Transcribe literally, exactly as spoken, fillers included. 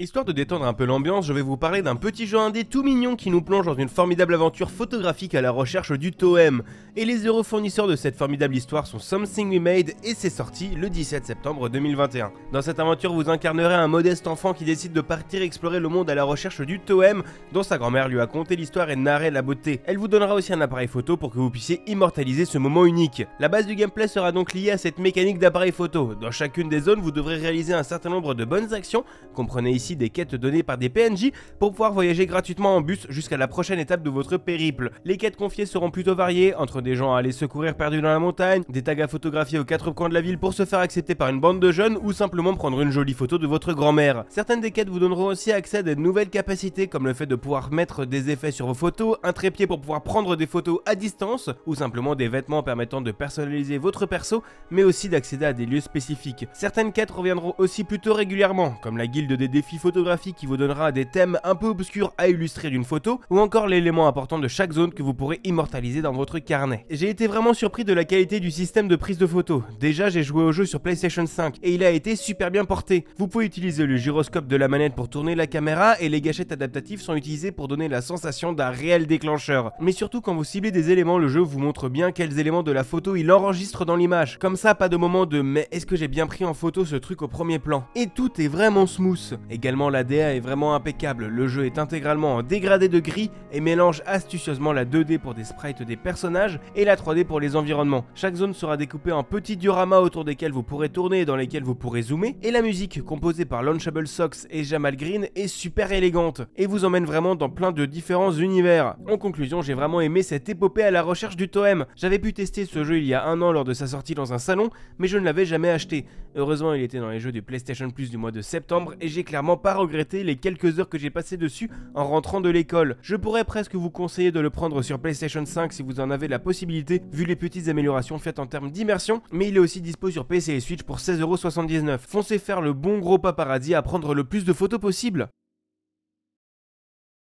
Histoire de détendre un peu l'ambiance, je vais vous parler d'un petit jeu indé tout mignon qui nous plonge dans une formidable aventure photographique à la recherche du Toem. Et les heureux fournisseurs de cette formidable histoire sont Something We Made et c'est sorti le dix-sept septembre deux mille vingt et un. Dans cette aventure, vous incarnerez un modeste enfant qui décide de partir explorer le monde à la recherche du Toem, dont sa grand-mère lui a conté l'histoire et narré la beauté. Elle vous donnera aussi un appareil photo pour que vous puissiez immortaliser ce moment unique. La base du gameplay sera donc liée à cette mécanique d'appareil photo. Dans chacune des zones, vous devrez réaliser un certain nombre de bonnes actions, comprenez ici des quêtes données par des P N J pour pouvoir voyager gratuitement en bus jusqu'à la prochaine étape de votre périple. Les quêtes confiées seront plutôt variées, entre des gens à aller secourir perdus dans la montagne, des tags à photographier aux quatre coins de la ville pour se faire accepter par une bande de jeunes ou simplement prendre une jolie photo de votre grand-mère. Certaines des quêtes vous donneront aussi accès à de nouvelles capacités comme le fait de pouvoir mettre des effets sur vos photos, un trépied pour pouvoir prendre des photos à distance ou simplement des vêtements permettant de personnaliser votre perso mais aussi d'accéder à des lieux spécifiques. Certaines quêtes reviendront aussi plutôt régulièrement comme la guilde des défis photographie qui vous donnera des thèmes un peu obscurs à illustrer d'une photo ou encore l'élément important de chaque zone que vous pourrez immortaliser dans votre carnet. J'ai été vraiment surpris de la qualité du système de prise de photo. Déjà, j'ai joué au jeu sur PlayStation cinq et il a été super bien porté. Vous pouvez utiliser le gyroscope de la manette pour tourner la caméra et les gâchettes adaptatives sont utilisées pour donner la sensation d'un réel déclencheur. Mais surtout quand vous ciblez des éléments, le jeu vous montre bien quels éléments de la photo il enregistre dans l'image. Comme ça, pas de moment de « mais est-ce que j'ai bien pris en photo ce truc au premier plan ?» Et tout est vraiment smooth. Et également, la D A est vraiment impeccable, le jeu est intégralement en dégradé de gris et mélange astucieusement la deux D pour des sprites des personnages et la trois D pour les environnements. Chaque zone sera découpée en petits dioramas autour desquels vous pourrez tourner et dans lesquels vous pourrez zoomer, et la musique, composée par Lunchable Socks et Jamal Green, est super élégante et vous emmène vraiment dans plein de différents univers. En conclusion, j'ai vraiment aimé cette épopée à la recherche du Toem. J'avais pu tester ce jeu il y a un an lors de sa sortie dans un salon, mais je ne l'avais jamais acheté. Heureusement, il était dans les jeux du PlayStation Plus du mois de septembre et j'ai clairement pas regretter les quelques heures que j'ai passées dessus en rentrant de l'école. Je pourrais presque vous conseiller de le prendre sur PlayStation cinq si vous en avez la possibilité, vu les petites améliorations faites en termes d'immersion, mais il est aussi dispo sur P C et Switch pour seize euros soixante-dix-neuf. Foncez faire le bon gros pas paradis à prendre le plus de photos possible.